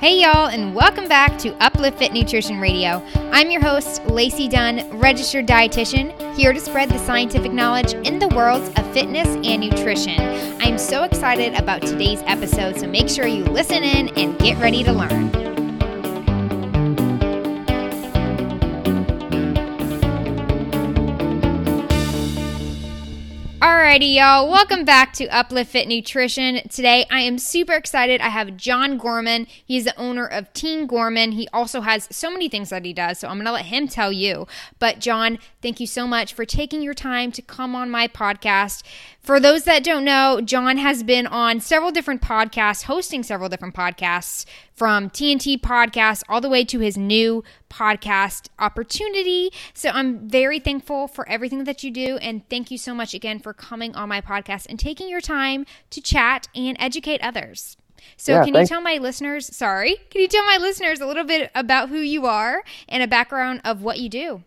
Hey y'all, and welcome back to Uplift Fit Nutrition Radio. I'm your host, Lacey Dunn, registered dietitian, here to spread the scientific knowledge in the worlds of fitness and nutrition. I'm so excited about today's episode, so make sure you listen in and get ready to learn. Alrighty, y'all. Welcome back to Uplift Fit Nutrition. Today, I am super excited. I have John Gorman. He's the owner of Teen Gorman. He also has so many things that he does, so I'm going to let him tell you. But John, thank you so much for taking your time to come on my podcast. For those that don't know, John has been on several different podcasts, hosting several different podcasts, from TNT Podcasts all the way to his new podcast opportunity. So I'm very thankful for everything that you do, and thank you so much again for coming on my podcast and taking your time to chat and educate others. So can you tell my listeners a little bit about who you are and a background of what you do?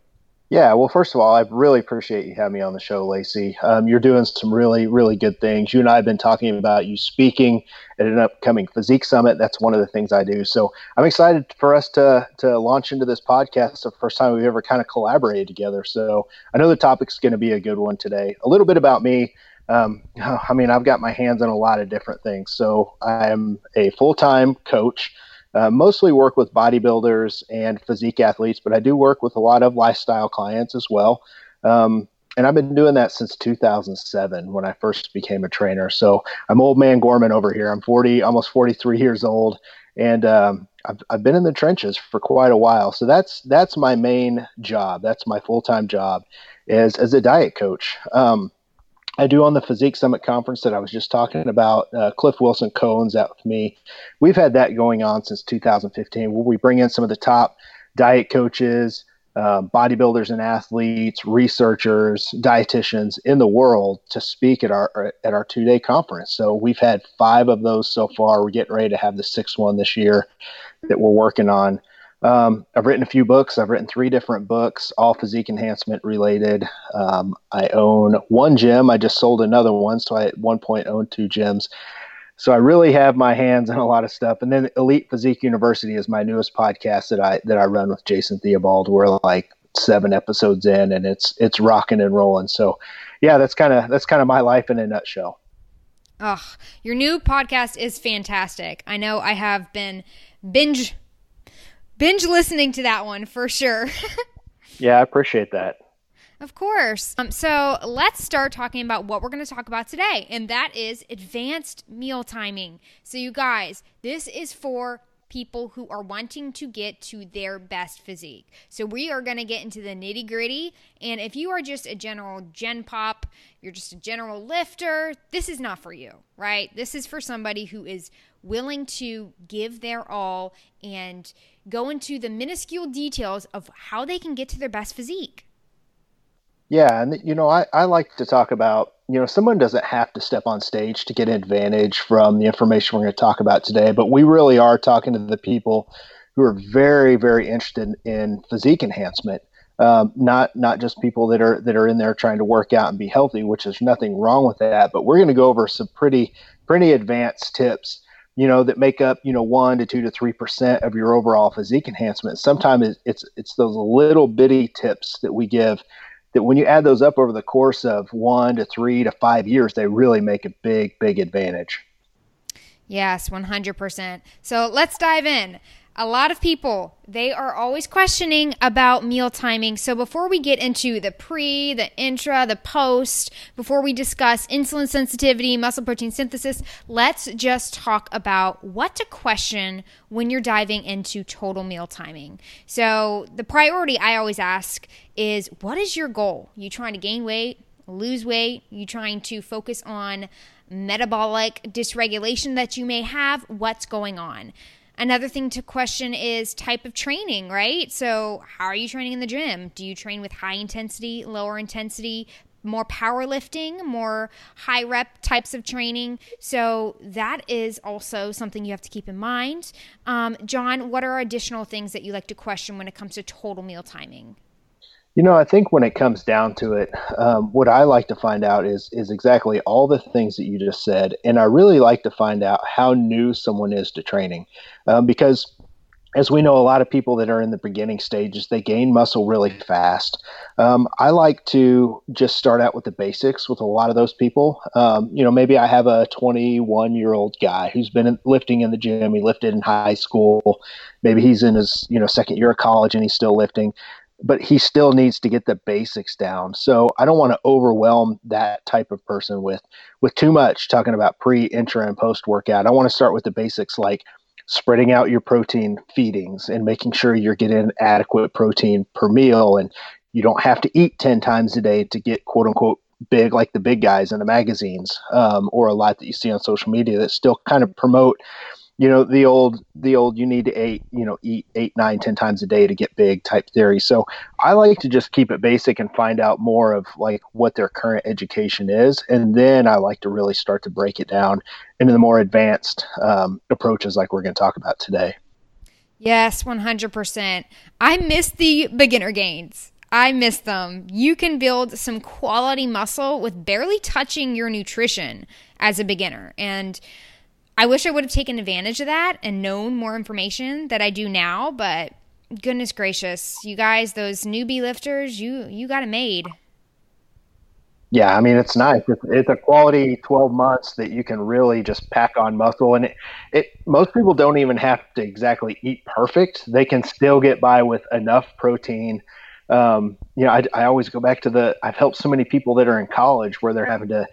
Yeah, well, first of all, I really appreciate you having me on the show, Lacey. You're doing some really, really good things. You and I have been talking about you speaking at an upcoming Physique Summit. That's one of the things I do. So I'm excited for us to launch into this podcast. It's the first time we've ever kind of collaborated together. So I know the topic's going to be a good one today. A little bit about me. I mean, I've got my hands on a lot of different things. So I'm a full-time coach. Mostly work with bodybuilders and physique athletes, but I do work with a lot of lifestyle clients as well. And I've been doing that since 2007 when I first became a trainer. So I'm old man Gorman over here. I'm 40, almost 43 years old. And I've been in the trenches for quite a while. So that's my main job. That's my full-time job is as a diet coach. I do on the Physique Summit conference that I was just talking about. Cliff Wilson Cohn's out with me. We've had that going on since 2015, where we bring in some of the top diet coaches, bodybuilders and athletes, researchers, dietitians in the world to speak at our two-day conference. So we've had 5 of those so far. We're getting ready to have the 6th one this year that we're working on. I've written a few books. I've written 3 different books, all physique enhancement related. I own 1 gym. I just sold another one. So I at one point owned 2 gyms. So I really have my hands on a lot of stuff. And then Elite Physique University is my newest podcast that I run with Jason Theobald. We're like 7 episodes in, and it's rocking and rolling. So yeah, that's kind of my life in a nutshell. Oh, your new podcast is fantastic. I know I have been binge listening to that one for sure. Yeah, I appreciate that. Of course. So let's start talking about what we're going to talk about today, and that is advanced meal timing. So you guys, this is for people who are wanting to get to their best physique. So we are going to get into the nitty gritty, and if you are just a general gen pop, you're just a general lifter, this is not for you, right? This is for somebody who is willing to give their all and go into the minuscule details of how they can get to their best physique. Yeah, and you know, I like to talk about, you know, someone doesn't have to step on stage to get an advantage from the information we're going to talk about today, but we really are talking to the people who are very, very interested in physique enhancement, not just people that are in there trying to work out and be healthy, which there's nothing wrong with that, but we're going to go over some pretty advanced tips, you know, that make up, you know, 1 to 2 to 3% of your overall physique enhancement. Sometimes it's those little bitty tips that we give that when you add those up over the course of 1 to 3 to 5 years, they really make a big, big advantage. Yes, 100%. So let's dive in. A lot of people, they are always questioning about meal timing. So before we get into the pre, the intra, the post, before we discuss insulin sensitivity, muscle protein synthesis, let's just talk about what to question when you're diving into total meal timing. So the priority I always ask is, what is your goal? You trying to gain weight, lose weight? You trying to focus on metabolic dysregulation that you may have? What's going on? Another thing to question is type of training, right? So how are you training in the gym? Do you train with high intensity, lower intensity, more powerlifting, more high rep types of training? So that is also something you have to keep in mind. John, what are additional things that you like to question when it comes to total meal timing? You know, I think when it comes down to it, what I like to find out is exactly all the things that you just said. And I really like to find out how new someone is to training, because as we know, a lot of people that are in the beginning stages, they gain muscle really fast. I like to just start out with the basics with a lot of those people. You know, maybe I have a 21-year-old guy who's been lifting in the gym. He lifted in high school. Maybe he's in his, you know, second year of college and he's still lifting, but he still needs to get the basics down. So I don't want to overwhelm that type of person with too much talking about pre, intra, and post workout. I want to start with the basics, like spreading out your protein feedings and making sure you're getting adequate protein per meal. And you don't have to eat 10 times a day to get quote unquote big, like the big guys in the magazines, or a lot that you see on social media that still kind of promote, you know, the old, you need to eat 8, 9, 10 times a day to get big type theory. So I like to just keep it basic and find out more of like what their current education is. And then I like to really start to break it down into the more advanced approaches like we're going to talk about today. Yes, 100%. I miss the beginner gains. I miss them. You can build some quality muscle with barely touching your nutrition as a beginner. And I wish I would have taken advantage of that and known more information that I do now, but goodness gracious, you guys, those newbie lifters, you got it made. Yeah, I mean, it's nice. It's a quality 12 months that you can really just pack on muscle. And most people don't even have to exactly eat perfect. They can still get by with enough protein. You know, I always go back to I've helped so many people that are in college where they're having to,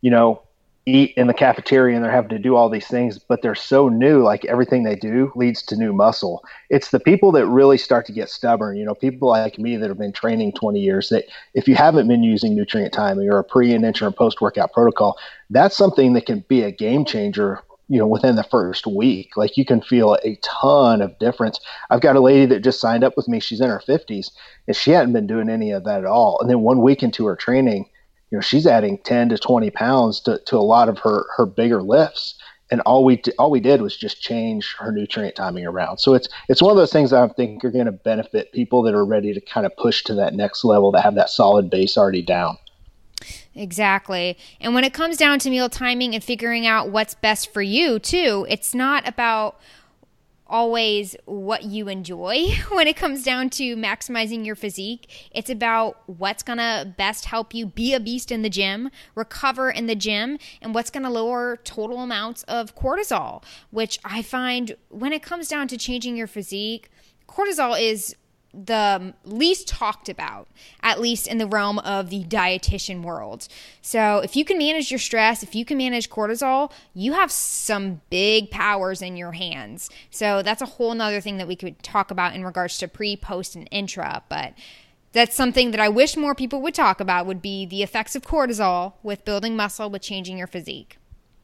you know, eat in the cafeteria and they're having to do all these things, but they're so new, like everything they do leads to new muscle. It's the people that really start to get stubborn, you know, people like me that have been training 20 years, that if you haven't been using nutrient timing or a pre and intra and post workout protocol, that's something that can be a game changer, you know, within the first week. Like you can feel a ton of difference. I've got a lady that just signed up with me. She's in her 50s and she hadn't been doing any of that at all. And then 1 week into her training, you know, she's adding 10 to 20 pounds to a lot of her bigger lifts. And all we did was just change her nutrient timing around. So it's one of those things that I think are going to benefit people that are ready to kind of push to that next level, that have that solid base already down. Exactly. And when it comes down to meal timing and figuring out what's best for you too, it's not about always what you enjoy when it comes down to maximizing your physique. It's about what's gonna best help you be a beast in the gym, recover in the gym, and what's gonna lower total amounts of cortisol, which I find when it comes down to changing your physique, cortisol is the least talked about, at least in the realm of the dietitian world. So if you can manage your stress, if you can manage cortisol, you have some big powers in your hands. So that's a whole nother thing that we could talk about in regards to pre, post, and intra. But that's something that I wish more people would talk about, would be the effects of cortisol with building muscle, with changing your physique.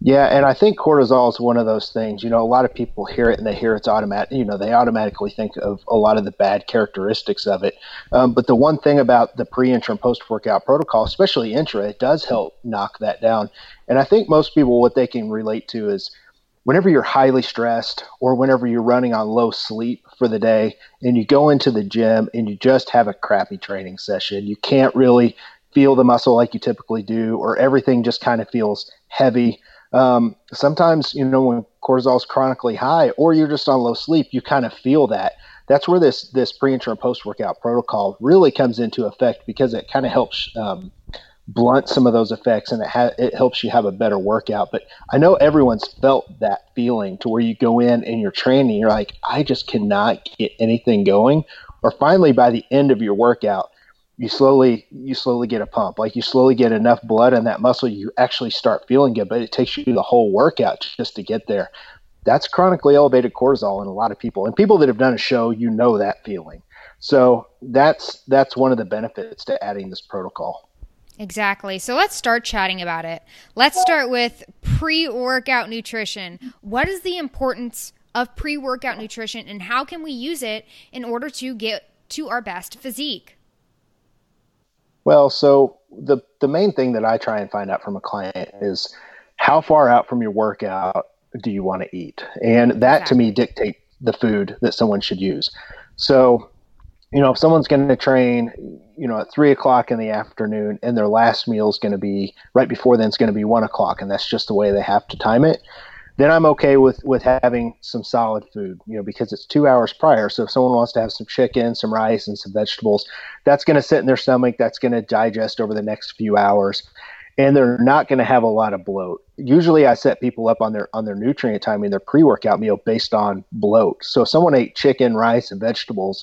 Yeah, and I think cortisol is one of those things, you know, a lot of people hear it and they hear it's automatic, you know, they automatically think of a lot of the bad characteristics of it. But the one thing about the pre, intra, and post-workout protocol, especially intra, it does help knock that down. And I think most people, what they can relate to is whenever you're highly stressed or whenever you're running on low sleep for the day and you go into the gym and you just have a crappy training session, you can't really feel the muscle like you typically do, or everything just kind of feels heavy. Sometimes, you know, when cortisol is chronically high or you're just on low sleep, you kind of feel that. That's where this pre, intra, and post-workout protocol really comes into effect, because it kind of helps blunt some of those effects, and it helps you have a better workout. But I know everyone's felt that feeling to where you go in and you're training, you're like, I just cannot get anything going. Or finally, by the end of your workout, you slowly get a pump, like you slowly get enough blood in that muscle, you actually start feeling good, but it takes you the whole workout just to get there. That's chronically elevated cortisol in a lot of people. And people that have done a show, you know that feeling. So that's one of the benefits to adding this protocol. Exactly. So let's start chatting about it. Let's start with pre-workout nutrition. What is the importance of pre-workout nutrition, and how can we use it in order to get to our best physique? Well, so the main thing that I try and find out from a client is how far out from your workout do you want to eat? And that to me dictates the food that someone should use. So, you know, if someone's going to train, you know, at 3 o'clock in the afternoon and their last meal is going to be right before then, it's going to be 1 o'clock, and that's just the way they have to time it, then I'm okay with having some solid food, you know, because it's 2 hours prior. So if someone wants to have some chicken, some rice, and some vegetables, that's going to sit in their stomach. That's going to digest over the next few hours, and they're not going to have a lot of bloat. Usually I set people up on their nutrient timing, their pre-workout meal, based on bloat. So if someone ate chicken, rice, and vegetables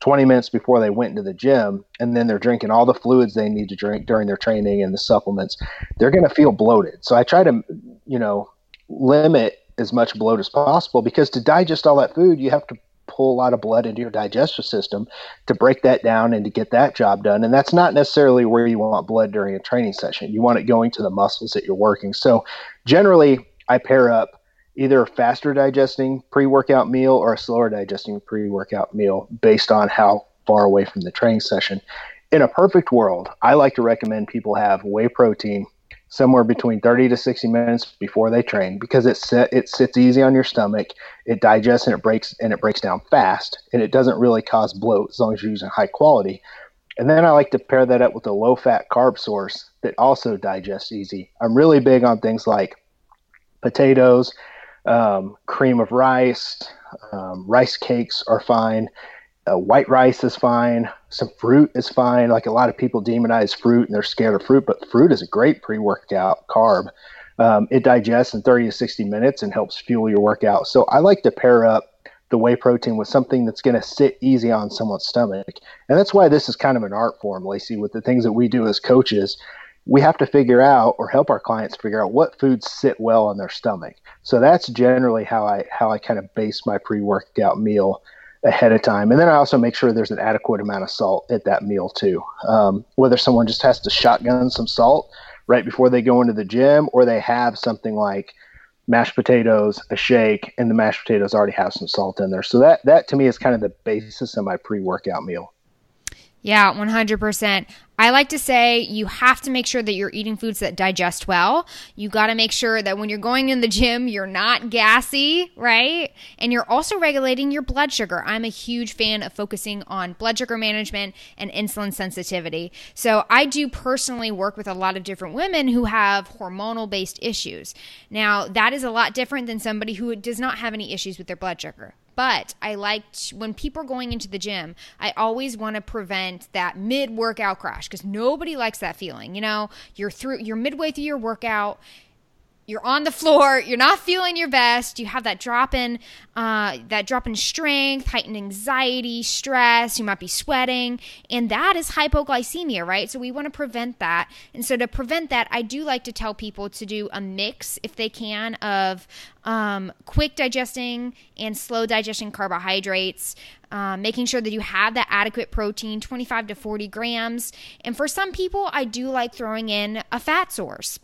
20 minutes before they went into the gym, and then they're drinking all the fluids they need to drink during their training and the supplements, they're going to feel bloated. So I try to, you know, limit as much bloat as possible, because to digest all that food, you have to pull a lot of blood into your digestive system to break that down and to get that job done. And that's not necessarily where you want blood during a training session. You want it going to the muscles that you're working. So generally I pair up either a faster digesting pre-workout meal or a slower digesting pre-workout meal based on how far away from the training session. In a perfect world, I like to recommend people have whey protein somewhere between 30 to 60 minutes before they train, because it sits easy on your stomach, it digests, and it breaks down fast, and it doesn't really cause bloat as long as you're using high quality. And then I like to pair that up with a low-fat carb source that also digests easy. I'm really big on things like potatoes, cream of rice, rice cakes are fine. White rice is fine. Some fruit is fine. Like, a lot of people demonize fruit and they're scared of fruit, but fruit is a great pre-workout carb. It digests in 30 to 60 minutes and helps fuel your workout. So I like to pair up the whey protein with something that's going to sit easy on someone's stomach. And that's why this is kind of an art form, Lacey, with the things that we do as coaches. We have to figure out, or help our clients figure out, what foods sit well on their stomach. So that's generally how I kind of base my pre-workout meal ahead of time. And then I also make sure there's an adequate amount of salt at that meal too. Whether someone just has to shotgun some salt right before they go into the gym, or they have something like mashed potatoes, a shake, and the mashed potatoes already have some salt in there. So that to me is kind of the basis of my pre-workout meal. Yeah, 100%. I like to say you have to make sure that you're eating foods that digest well. You got to make sure that when you're going in the gym, you're not gassy, right? And you're also regulating your blood sugar. I'm a huge fan of focusing on blood sugar management and insulin sensitivity. So I do personally work with a lot of different women who have hormonal-based issues. Now, that is a lot different than somebody who does not have any issues with their blood sugar. But I liked when people are going into the gym, I always want to prevent that mid-workout crash, because nobody likes that feeling. You know, you're midway through your workout, you're on the floor, you're not feeling your best, you have that drop in strength, heightened anxiety, stress, you might be sweating, and that is hypoglycemia, right? So we want to prevent that. And so to prevent that, I do like to tell people to do a mix, if they can, of quick digesting and slow digesting carbohydrates, making sure that you have that adequate protein, 25 to 40 grams. And for some people, I do like throwing in a fat source.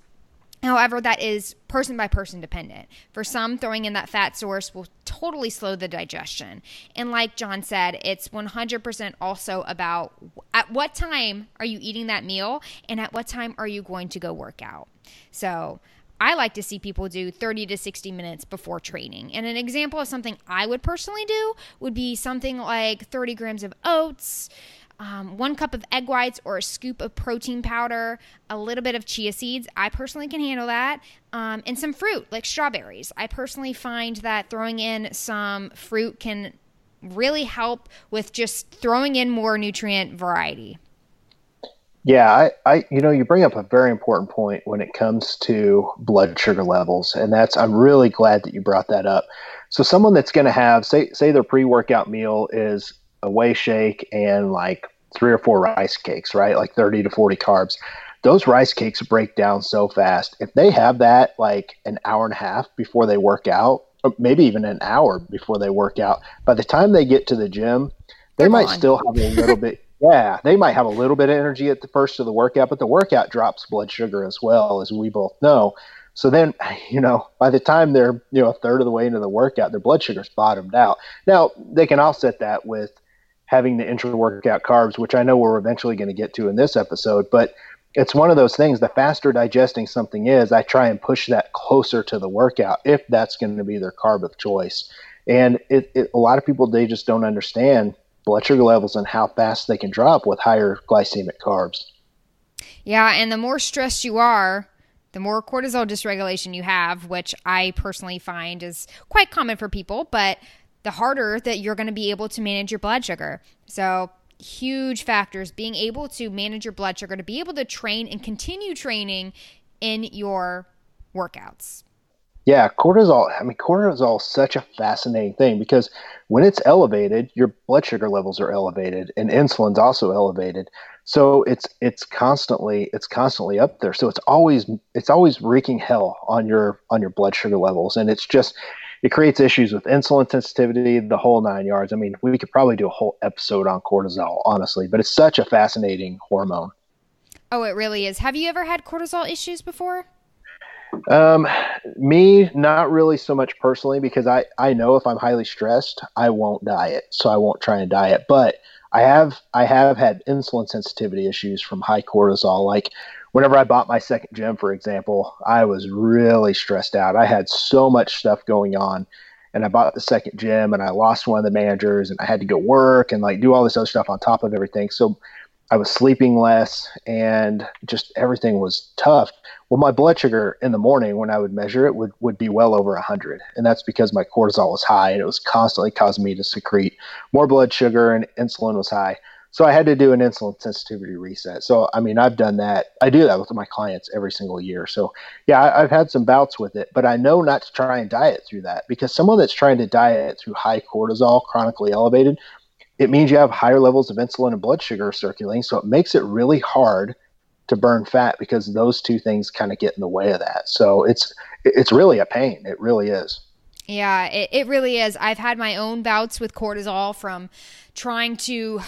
However, that is person by person dependent. For some, throwing in that fat source will totally slow the digestion. And like John said, it's 100% also about at what time are you eating that meal, and at what time are you going to go work out. So I like to see people do 30 to 60 minutes before training. And an example of something I would personally do would be something like 30 grams of oats, 1 cup of egg whites or a scoop of protein powder, a little bit of chia seeds. I personally can handle that. And some fruit, like strawberries. I personally find that throwing in some fruit can really help with just throwing in more nutrient variety. Yeah, I you bring up a very important point when it comes to blood sugar levels, and I'm really glad that you brought that up. So someone that's going to have, say their pre-workout meal is a whey shake and like 3 or 4 rice cakes, right? Like 30 to 40 carbs. Those rice cakes break down so fast. If they have that like an hour and a half before they work out, or maybe even an hour before they work out, by the time they get to the gym, they might still have a little bit. Yeah, they might have a little bit of energy at the first of the workout, but the workout drops blood sugar as well, as we both know. So then, you know, by the time they're, you know, a third of the way into the workout, their blood sugar's bottomed out. Now, they can offset that with having the intra-workout carbs, which I know we're eventually going to get to in this episode, but it's one of those things. The faster digesting something is, I try and push that closer to the workout if that's going to be their carb of choice. And a lot of people, they just don't understand blood sugar levels and how fast they can drop with higher glycemic carbs. Yeah, and the more stressed you are, the more cortisol dysregulation you have, which I personally find is quite common for people, but the harder that you're going to be able to manage your blood sugar. So huge factors, being able to manage your blood sugar, to be able to train and continue training in your workouts. Yeah, cortisol. I mean, cortisol is such a fascinating thing because when it's elevated, your blood sugar levels are elevated, and insulin's also elevated. So it's constantly up there. So it's always wreaking hell on your blood sugar levels, and it creates issues with insulin sensitivity, the whole nine yards. I mean, we could probably do a whole episode on cortisol, honestly, but it's such a fascinating hormone. Oh, it really is. Have you ever had cortisol issues before? Me, not really so much personally, because I know if I'm highly stressed, I won't diet. So I won't try and diet, but I have had insulin sensitivity issues from high cortisol. Like whenever I bought my second gym, for example, I was really stressed out. I had so much stuff going on, and I bought the second gym and I lost one of the managers, and I had to go work and like do all this other stuff on top of everything. So I was sleeping less and just everything was tough. Well, my blood sugar in the morning when I would measure it would be well over 100. And that's because my cortisol was high and it was constantly causing me to secrete more blood sugar, and insulin was high. So I had to do an insulin sensitivity reset. So, I mean, I've done that. I do that with my clients every single year. So yeah, I've had some bouts with it, but I know not to try and diet through that, because someone that's trying to diet through high cortisol, chronically elevated, it means you have higher levels of insulin and blood sugar circulating. So it makes it really hard to burn fat because those two things kind of get in the way of that. So it's really a pain. It really is. Yeah, it really is. I've had my own bouts with cortisol from trying to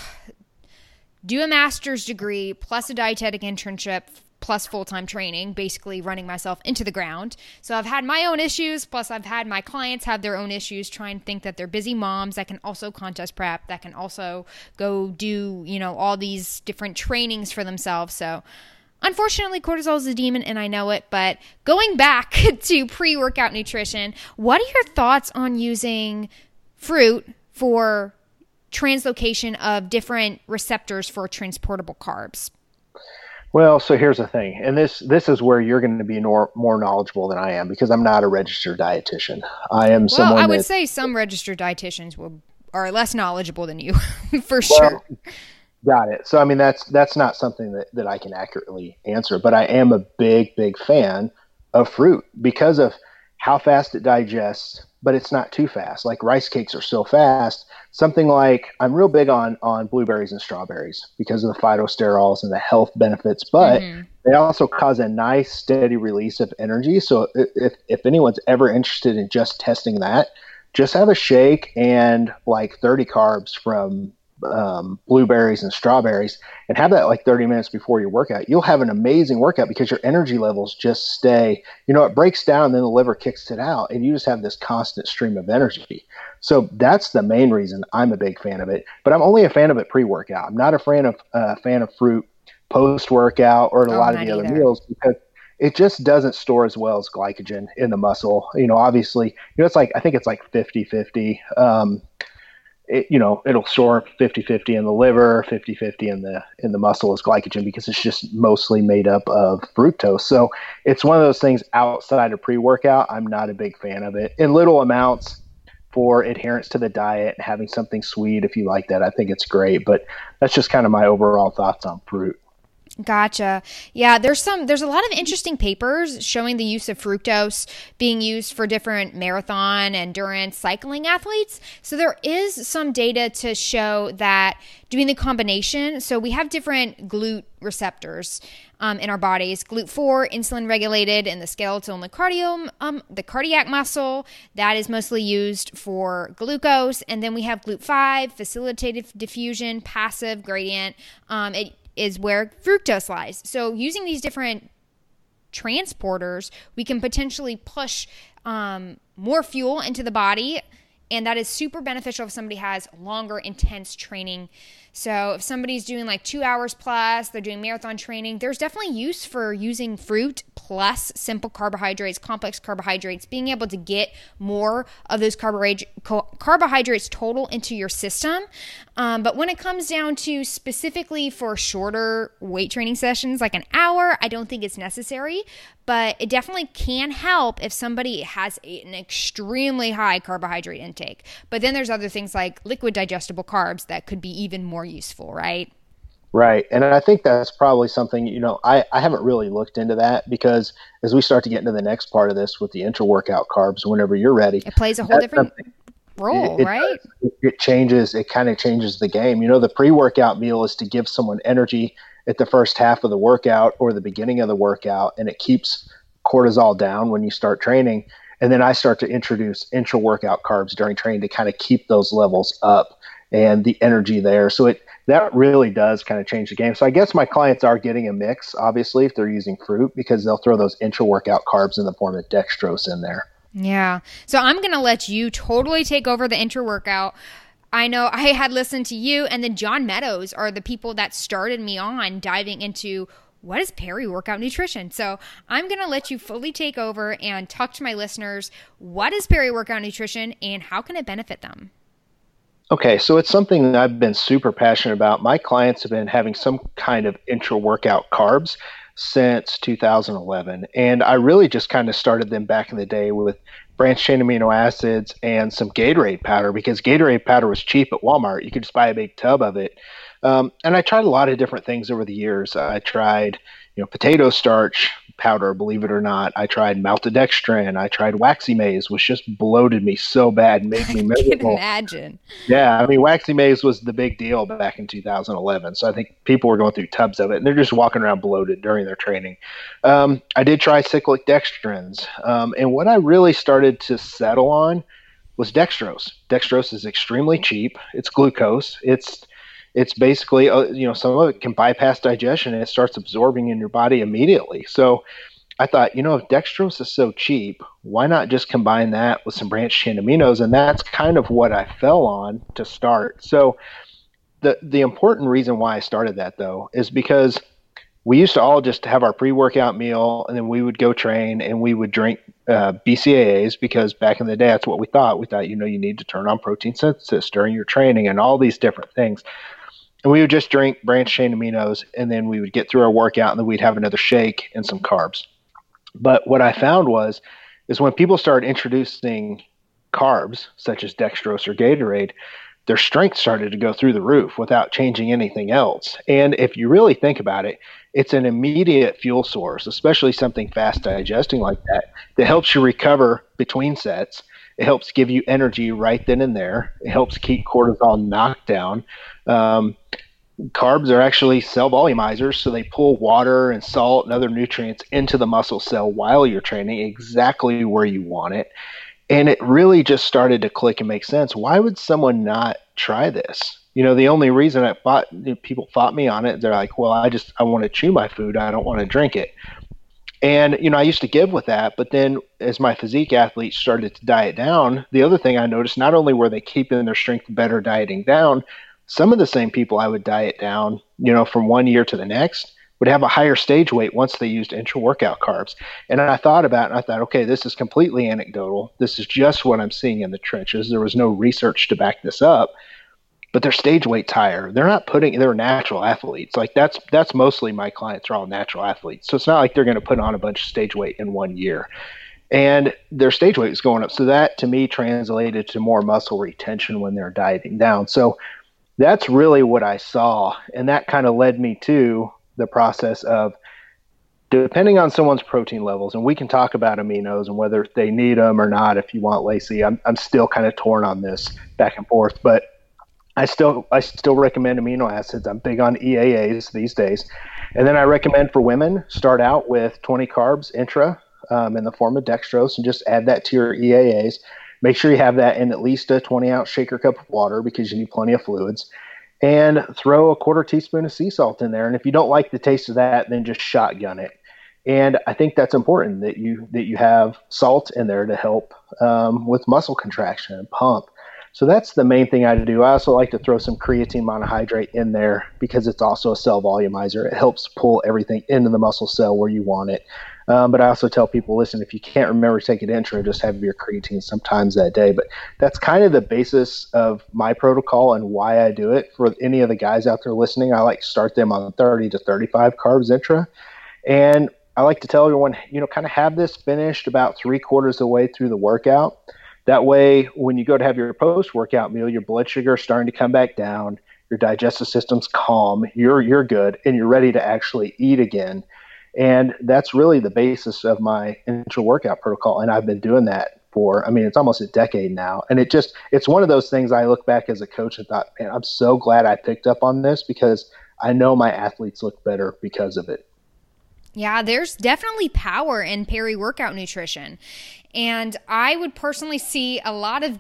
do a master's degree plus a dietetic internship plus full-time training, basically running myself into the ground. So I've had my own issues, plus I've had my clients have their own issues, try and think that they're busy moms that can also contest prep, that can also go do, you know, all these different trainings for themselves. So unfortunately, cortisol is a demon and I know it, but going back to pre-workout nutrition, what are your thoughts on using fruit for translocation of different receptors for transportable carbs? Well, so here's the thing, and this is where you're going to be more knowledgeable than I am, because I'm not a registered dietitian. I am someone. Well, I would say some registered dietitians are less knowledgeable than you, for sure. Got it. So, I mean, that's not something that I can accurately answer, but I am a big, big fan of fruit because of how fast it digests, but it's not too fast. Like rice cakes are so fast. Something like, I'm real big on blueberries and strawberries because of the phytosterols and the health benefits, but they also cause a nice steady release of energy. So if anyone's ever interested in just testing that, just have a shake and like 30 carbs from blueberries and strawberries, and have that like 30 minutes before your workout. You'll have an amazing workout because your energy levels just stay, you know, it breaks down, then the liver kicks it out, and you just have this constant stream of energy. So that's the main reason I'm a big fan of it, but I'm only a fan of it pre-workout. I'm not a fan of fruit post-workout or a lot of the other meals, because it just doesn't store as well as glycogen in the muscle. You know, obviously, you know, it's like, I think it's like 50-50, you know, it'll store 50-50 in the liver, 50-50 in the muscle as glycogen, because it's just mostly made up of fructose. So it's one of those things outside of pre-workout. I'm not a big fan of it. In little amounts for adherence to the diet and having something sweet, if you like that, I think it's great. But that's just kind of my overall thoughts on fruit. Gotcha. Yeah, there's a lot of interesting papers showing the use of fructose being used for different marathon, endurance, cycling athletes. So there is some data to show that doing the combination, so we have different GLUT receptors in our bodies, GLUT4, insulin regulated in the skeletal and the cardiac muscle, that is mostly used for glucose. And then we have GLUT5, facilitative diffusion, passive gradient. It is where fructose lies. So using these different transporters, we can potentially push more fuel into the body, and that is super beneficial if somebody has longer, intense training. So if somebody's doing like 2 hours plus, they're doing marathon training, there's definitely use for using fruit plus simple carbohydrates, complex carbohydrates, being able to get more of those carbohydrates total into your system. But when it comes down to specifically for shorter weight training sessions, like an hour, I don't think it's necessary, but it definitely can help if somebody has an extremely high carbohydrate intake. But then there's other things like liquid digestible carbs that could be even more useful, right? Right. And I think that's probably something, you know, I haven't really looked into that, because as we start to get into the next part of this with the intra-workout carbs, whenever you're ready, it plays a whole different role, right? It changes, it kind of changes the game. You know, the pre-workout meal is to give someone energy at the first half of the workout or the beginning of the workout, and it keeps cortisol down when you start training. And then I start to introduce intra-workout carbs during training to kind of keep those levels up and the energy there. So that really does kind of change the game. So I guess my clients are getting a mix, obviously, if they're using fruit, because they'll throw those intra-workout carbs in the form of dextrose in there. Yeah. So I'm going to let you totally take over the intra-workout. I know I had listened to you, and then John Meadows are the people that started me on diving into what is peri-workout nutrition. So I'm going to let you fully take over and talk to my listeners. What is peri-workout nutrition, and how can it benefit them? Okay, so it's something that I've been super passionate about. My clients have been having some kind of intra-workout carbs since 2011. And I really just kind of started them back in the day with branched-chain amino acids and some Gatorade powder, because Gatorade powder was cheap at Walmart. You could just buy a big tub of it. And I tried a lot of different things over the years. I tried, potato starch powder, believe it or not. I tried maltodextrin. I tried Waxy Maize, which just bloated me so bad and made me miserable. I can imagine. Yeah, I mean, Waxy Maize was the big deal back in 2011. So I think people were going through tubs of it, and they're just walking around bloated during their training. I did try cyclic dextrins. And what I really started to settle on was dextrose. Dextrose is extremely cheap. It's glucose. It's basically, some of it can bypass digestion, and it starts absorbing in your body immediately. So I thought, if dextrose is so cheap, why not just combine that with some branched-chain aminos? And that's kind of what I fell on to start. So the important reason why I started that, though, is because we used to all just have our pre-workout meal, and then we would go train, and we would drink BCAAs, because back in the day, that's what we thought. We thought, you need to turn on protein synthesis during your training and all these different things. And we would just drink branched-chain aminos, and then we would get through our workout, and then we'd have another shake and some carbs. But what I found is when people started introducing carbs, such as dextrose or Gatorade, their strength started to go through the roof without changing anything else. And if you really think about it, it's an immediate fuel source, especially something fast digesting like that helps you recover between sets. It helps give you energy right then and there. It helps keep cortisol knocked down. Carbs are actually cell volumizers, so they pull water and salt and other nutrients into the muscle cell while you're training, exactly where you want it. And it really just started to click and make sense. Why would someone not try this? The only reason people fought me on it, they're like, well, I want to chew my food. I don't want to drink it. And, I used to give with that, but then as my physique athletes started to diet down, the other thing I noticed, not only were they keeping their strength better dieting down, some of the same people I would diet down, from one year to the next would have a higher stage weight once they used intra-workout carbs. And I thought about it, and I thought, okay, this is completely anecdotal. This is just what I'm seeing in the trenches. There was no research to back this up, but their stage weight's higher. They're natural athletes. Like that's mostly my clients are all natural athletes. So it's not like they're going to put on a bunch of stage weight in one year, and their stage weight is going up. So that to me translated to more muscle retention when they're dieting down. So that's really what I saw. And that kind of led me to the process of, depending on someone's protein levels, and we can talk about aminos and whether they need them or not, if you want, Lacey, I'm still kind of torn on this back and forth, but I still recommend amino acids. I'm big on EAAs these days. And then I recommend for women, start out with 20 carbs intra in the form of dextrose, and just add that to your EAAs. Make sure you have that in at least a 20-ounce shaker cup of water, because you need plenty of fluids. And throw a quarter teaspoon of sea salt in there. And if you don't like the taste of that, then just shotgun it. And I think that's important that you have salt in there to help with muscle contraction and pump. So that's the main thing I do. I also like to throw some creatine monohydrate in there, because it's also a cell volumizer. It helps pull everything into the muscle cell where you want it. But I also tell people, listen, if you can't remember to take an intro, just have your creatine sometimes that day. But that's kind of the basis of my protocol and why I do it. For any of the guys out there listening, I like to start them on 30 to 35 carbs intra. And I like to tell everyone, you know, kind of have this finished about 3/4 of the way through the workout. That way, when you go to have your post-workout meal, your blood sugar is starting to come back down, your digestive system's calm, you're good, and you're ready to actually eat again. And that's really the basis of my intra-workout protocol, and I've been doing that for, I mean, it's almost a decade now. And it just, it's one of those things I look back as a coach and thought, man, I'm so glad I picked up on this because I know my athletes look better because of it. Yeah, there's definitely power in peri-workout nutrition. And I would personally see a lot of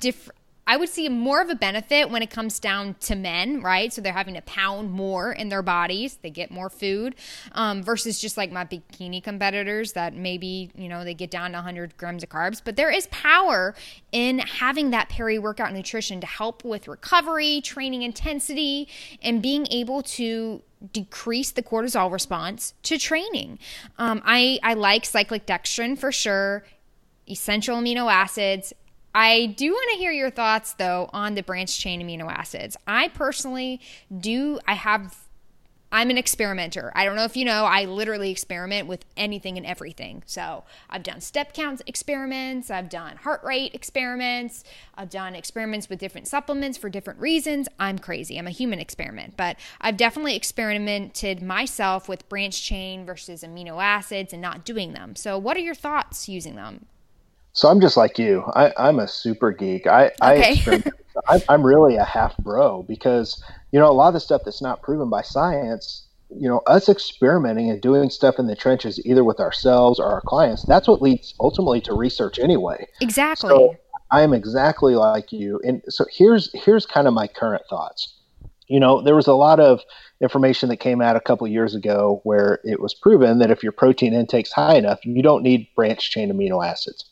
I would see more of a benefit when it comes down to men, right? So they're having to pound more in their bodies. They get more food versus just like my bikini competitors that maybe, you know, they get down to 100 grams of carbs. But there is power in having that peri-workout nutrition to help with recovery, training intensity, and being able to decrease the cortisol response to training. I like cyclic dextrin for sure, essential amino acids. I do want to hear your thoughts, though, on the branched chain amino acids. I personally do. I'm an experimenter. I don't know if you know, I literally experiment with anything and everything. So I've done step count experiments. I've done heart rate experiments. I've done experiments with different supplements for different reasons. I'm crazy. I'm a human experiment. But I've definitely experimented myself with branched chain versus amino acids and not doing them. So what are your thoughts using them? So I'm just like you. I'm a super geek. I'm really a half bro because, you know, a lot of the stuff that's not proven by science, you know, us experimenting and doing stuff in the trenches, either with ourselves or our clients, that's what leads ultimately to research anyway. Exactly. So I'm exactly like you. And so here's kind of my current thoughts. You know, there was a lot of information that came out a couple of years ago where it was proven that if your protein intake's high enough, you don't need branched chain amino acids.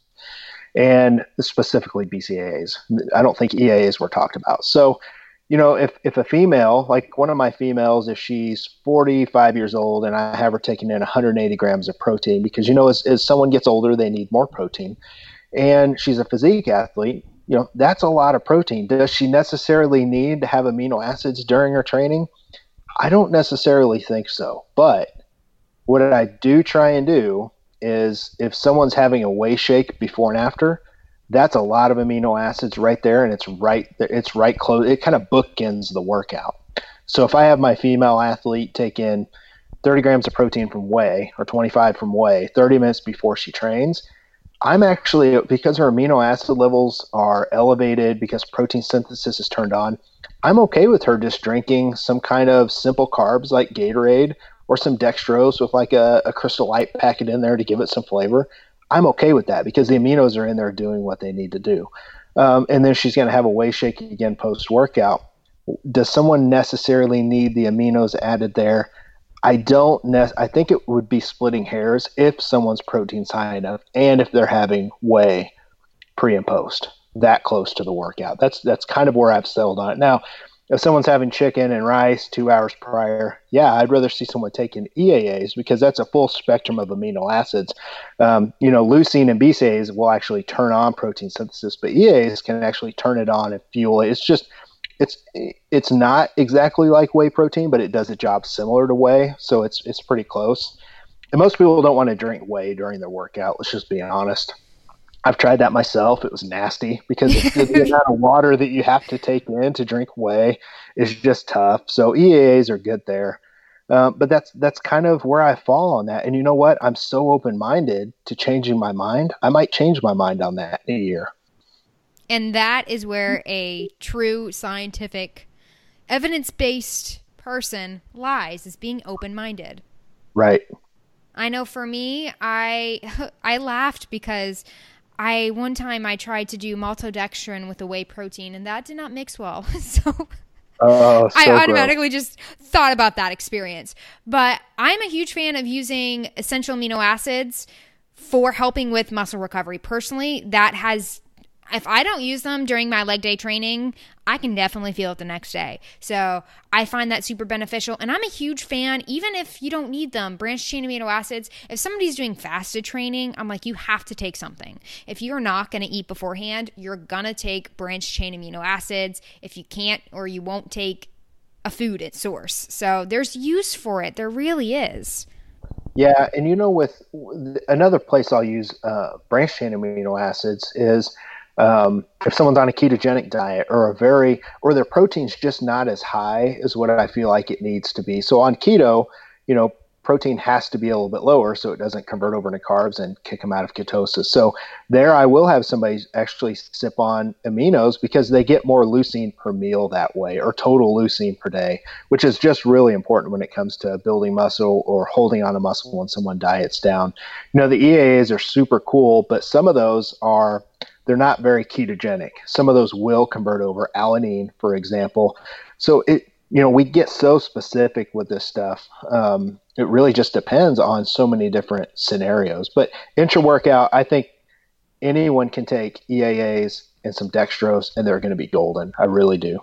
And specifically BCAAs. I don't think EAAs were talked about. So, you know, if a female, like one of my females, if she's 45 years old and I have her taking in 180 grams of protein, because, you know, as someone gets older, they need more protein. And she's a physique athlete, you know, that's a lot of protein. Does she necessarily need to have amino acids during her training? I don't necessarily think so. But what I do try and do is if someone's having a whey shake before and after, that's a lot of amino acids right there, and it's right close. It kind of bookends the workout. So if I have my female athlete take in 30 grams of protein from whey or 25 from whey 30 minutes before she trains, I'm actually, because her amino acid levels are elevated because protein synthesis is turned on, I'm okay with her just drinking some kind of simple carbs like Gatorade or some dextrose with like a Crystal Light packet in there to give it some flavor. I'm okay with that because the aminos are in there doing what they need to do. And then she's going to have a whey shake again post-workout. Does someone necessarily need the aminos added there? I think it would be splitting hairs if someone's protein's high enough and if they're having whey pre and post that close to the workout. That's kind of where I've settled on it. Now, if someone's having chicken and rice 2 hours prior, yeah, I'd rather see someone taking EAAs because that's a full spectrum of amino acids. You know, leucine and BCAAs will actually turn on protein synthesis, but EAAs can actually turn it on and fuel it. It's just, it's not exactly like whey protein, but it does a job similar to whey, so it's pretty close. And most people don't want to drink whey during their workout. Let's just be honest. I've tried that myself. It was nasty because the amount of water that you have to take in to drink whey is just tough. So EAAs are good there. But that's kind of where I fall on that. And you know what? I'm so open-minded to changing my mind. I might change my mind on that in a year. And that is where a true scientific, evidence-based person lies, is being open-minded. Right. I know for me, I laughed because one time I tried to do maltodextrin with a whey protein, and that did not mix well. So I automatically just thought about that experience. But I'm a huge fan of using essential amino acids for helping with muscle recovery. Personally, that has if I don't use them during my leg day training, I can definitely feel it the next day. So I find that super beneficial. And I'm a huge fan, even if you don't need them, branched chain amino acids. If somebody's doing fasted training, I'm like, you have to take something. If you're not going to eat beforehand, you're going to take branched chain amino acids. If you can't or you won't take a food at source. So there's use for it. There really is. Yeah. And you know, with another place I'll use branched chain amino acids is if someone's on a ketogenic diet or their protein's just not as high as what I feel like it needs to be. So on keto, you know, protein has to be a little bit lower so it doesn't convert over into carbs and kick them out of ketosis. So there I will have somebody actually sip on aminos because they get more leucine per meal that way, or total leucine per day, which is just really important when it comes to building muscle or holding on to muscle when someone diets down. You know, the EAAs are super cool, but some of those are – they're not very ketogenic. Some of those will convert over, alanine, for example. So we get so specific with this stuff. It really just depends on so many different scenarios. But intra-workout, I think anyone can take EAAs and some dextrose, and they're going to be golden. I really do.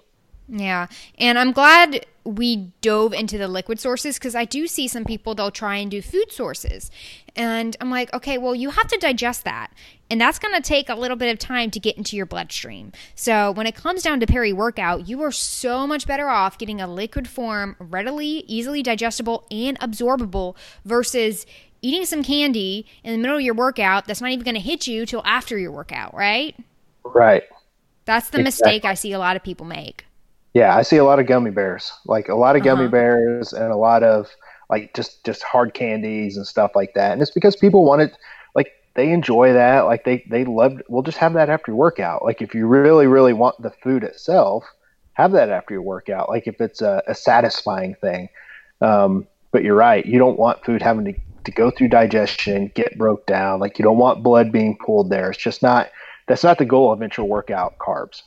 Yeah, and I'm glad we dove into the liquid sources because I do see some people, they'll try and do food sources. And I'm like, okay, well, you have to digest that. And that's going to take a little bit of time to get into your bloodstream. So when it comes down to peri-workout, you are so much better off getting a liquid form, readily, easily digestible, and absorbable versus eating some candy in the middle of your workout that's not even going to hit you till after your workout, right? Right. That's the mistake I see a lot of people make. Yeah, I see a lot of gummy bears, like a lot of gummy bears and a lot of like just hard candies and stuff like that. And it's because people want it, like they enjoy that, like they love, we'll just have that after your workout. Like if you really, really want the food itself, have that after your workout, like if it's a satisfying thing. But you're right, you don't want food having to go through digestion, get broke down, like you don't want blood being pulled there. It's just not, that's not the goal of intra-workout carbs.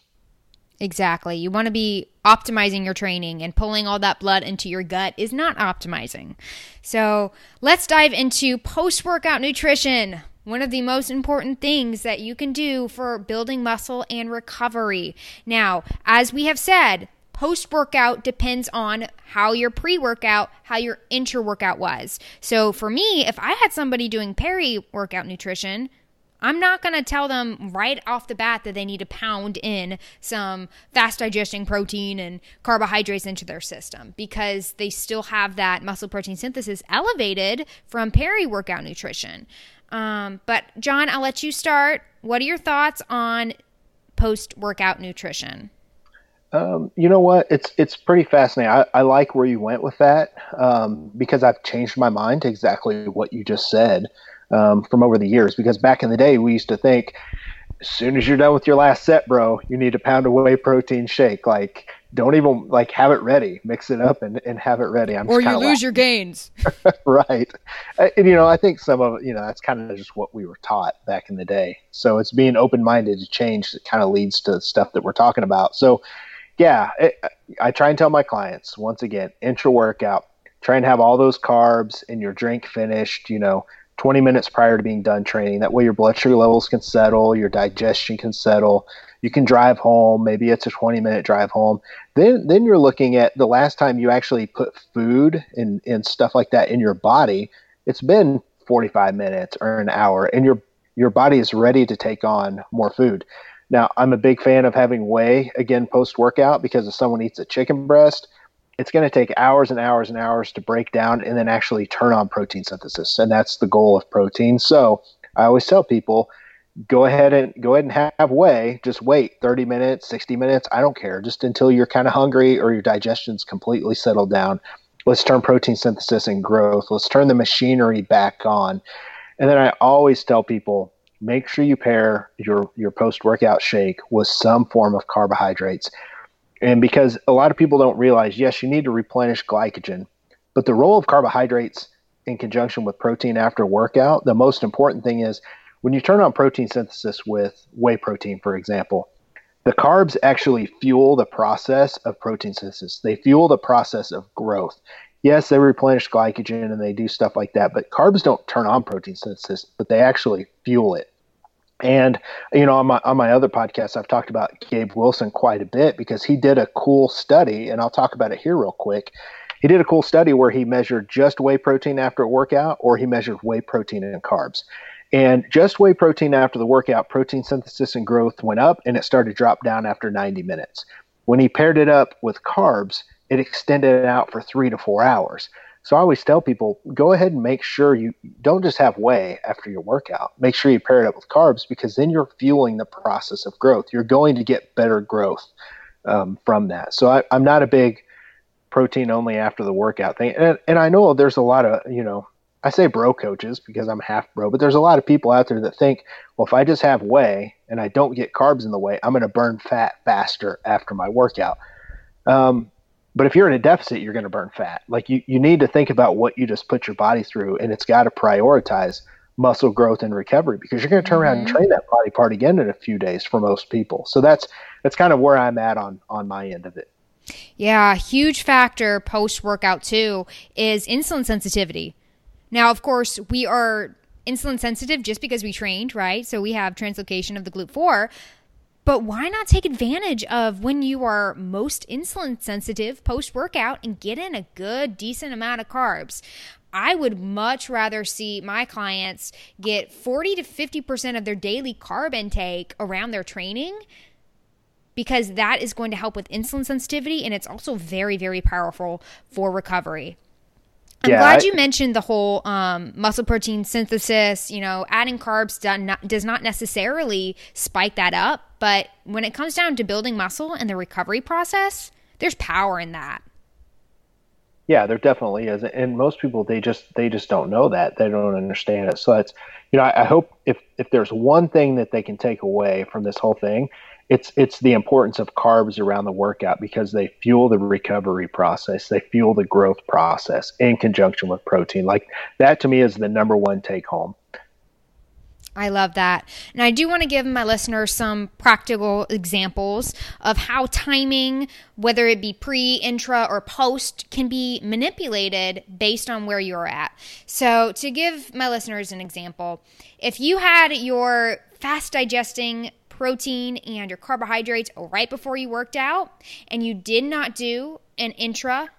Exactly. You want to be optimizing your training, and pulling all that blood into your gut is not optimizing. So let's dive into post-workout nutrition, one of the most important things that you can do for building muscle and recovery. Now, as we have said, post-workout depends on how your pre-workout, how your intra-workout was. So for me, if I had somebody doing peri-workout nutrition, I'm not going to tell them right off the bat that they need to pound in some fast digesting protein and carbohydrates into their system because they still have that muscle protein synthesis elevated from peri-workout nutrition. But John, I'll let you start. What are your thoughts on post-workout nutrition? You know what? It's pretty fascinating. I like where you went with that because I've changed my mind to exactly what you just said. From over the years, because back in the day we used to think as soon as you're done with your last set, bro, you need a pound of whey protein shake. Like don't even like have it ready, mix it up and have it ready. Or you lose your gains. Right. And, you know, I think some of it, you know, that's kind of just what we were taught back in the day. So it's being open-minded to change that kind of leads to stuff that we're talking about. So yeah, I try and tell my clients once again, intra-workout, try and have all those carbs and your drink finished, you know, 20 minutes prior to being done training. That way your blood sugar levels can settle, your digestion can settle. You can drive home. Maybe it's a 20-minute drive home. Then you're looking at the last time you actually put food and stuff like that in your body. It's been 45 minutes or an hour, and your body is ready to take on more food. Now, I'm a big fan of having whey, again, post-workout, because if someone eats a chicken breast, it's going to take hours and hours and hours to break down and then actually turn on protein synthesis. And that's the goal of protein. So I always tell people, go ahead and have whey. Just wait 30 minutes, 60 minutes. I don't care. Just until you're kind of hungry or your digestion's completely settled down. Let's turn protein synthesis and growth. Let's turn the machinery back on. And then I always tell people, make sure you pair your post-workout shake with some form of carbohydrates. And because a lot of people don't realize, yes, you need to replenish glycogen, but the role of carbohydrates in conjunction with protein after workout, the most important thing is when you turn on protein synthesis with whey protein, for example, the carbs actually fuel the process of protein synthesis. They fuel the process of growth. Yes, they replenish glycogen and they do stuff like that, but carbs don't turn on protein synthesis, but they actually fuel it. And, you know, on my other podcast, I've talked about Gabe Wilson quite a bit because he did a cool study, and I'll talk about it here real quick. He did a cool study where he measured just whey protein after a workout, or he measured whey protein and carbs. And just whey protein after the workout, protein synthesis and growth went up, and it started to drop down after 90 minutes. When he paired it up with carbs, it extended it out for 3 to 4 hours. So I always tell people, go ahead and make sure you don't just have whey after your workout. Make sure you pair it up with carbs, because then you're fueling the process of growth. You're going to get better growth from that. So I'm not a big protein only after the workout thing. And I know there's a lot of, you know, I say bro coaches because I'm half bro, but there's a lot of people out there that think, well, if I just have whey and I don't get carbs in the whey, I'm going to burn fat faster after my workout. But if you're in a deficit, you're going to burn fat. Like you need to think about what you just put your body through, and it's got to prioritize muscle growth and recovery, because you're going to turn around and train that body part again in a few days for most people. So that's kind of where I'm at on my end of it. Yeah, huge factor post-workout too is insulin sensitivity. Now, of course, we are insulin sensitive just because we trained, right? So we have translocation of the GLUT4. But why not take advantage of when you are most insulin sensitive post-workout and get in a good, decent amount of carbs? I would much rather see my clients get 40 to 50% of their daily carb intake around their training, because that is going to help with insulin sensitivity, and it's also very, very powerful for recovery. I'm glad you mentioned the whole muscle protein synthesis. You know, adding carbs does not necessarily spike that up, but when it comes down to building muscle and the recovery process, there's power in that. Yeah, there definitely is, and most people they just don't know that. They don't understand it. So that's, you know, I hope if there's one thing that they can take away from this whole thing, it's the importance of carbs around the workout, because they fuel the recovery process. They fuel the growth process in conjunction with protein. Like that to me is the number one take home. I love that. And I do want to give my listeners some practical examples of how timing, whether it be pre, intra, or post, can be manipulated based on where you're at. So to give my listeners an example, if you had your fast digesting protein and your carbohydrates right before you worked out, and you did not do an intra,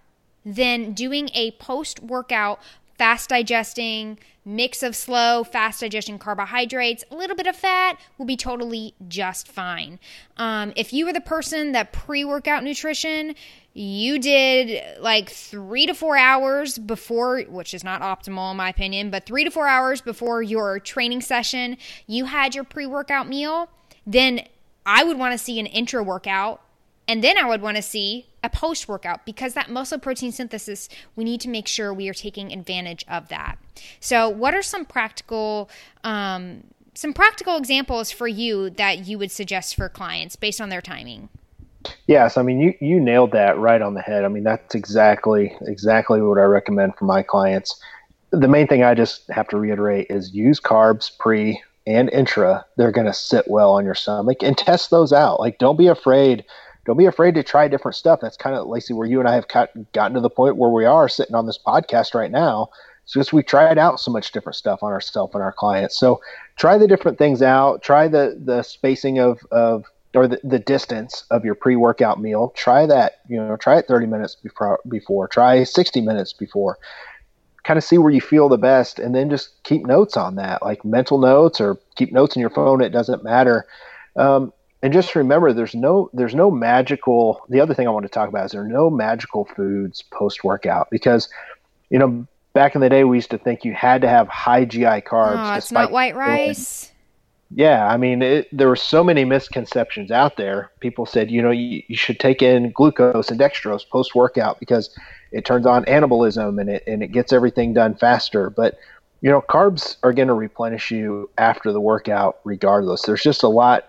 then doing a post-workout fast digesting mix of slow, fast digesting carbohydrates, a little bit of fat will be totally just fine. If you were the person that pre-workout nutrition, you did like 3 to 4 hours before, which is not optimal in my opinion, but 3 to 4 hours before your training session, you had your pre-workout meal, then I would want to see an intra workout, and then I would want to see a post workout, because that muscle protein synthesis, we need to make sure we are taking advantage of that. So what are some practical examples for you that you would suggest for clients based on their timing? Yes, I mean, you nailed that right on the head. I mean, that's exactly what I recommend for my clients. The main thing I just have to reiterate is use carbs pre and intra. They're going to sit well on your stomach, and test those out. Like, don't be afraid to try different stuff. That's kind of, Lacey, where you and I have gotten to the point where we are sitting on this podcast right now. It's just we tried out so much different stuff on ourselves and our clients. So try the different things out. Try the spacing of or the distance of your pre-workout meal. Try that, you know, try it 30 minutes before. Try 60 minutes before. Kind of see where you feel the best, and then just keep notes on that, like mental notes, or keep notes in your phone. It doesn't matter. And just remember, there's no magical. The other thing I want to talk about is there are no magical foods post-workout, because, you know, back in the day we used to think you had to have high GI carbs. Oh, it's not white rice. Yeah, I mean, there were so many misconceptions out there. People said, you know, you should take in glucose and dextrose post-workout because it turns on anabolism and it gets everything done faster. But, you know, carbs are going to replenish you after the workout regardless. There's just a lot.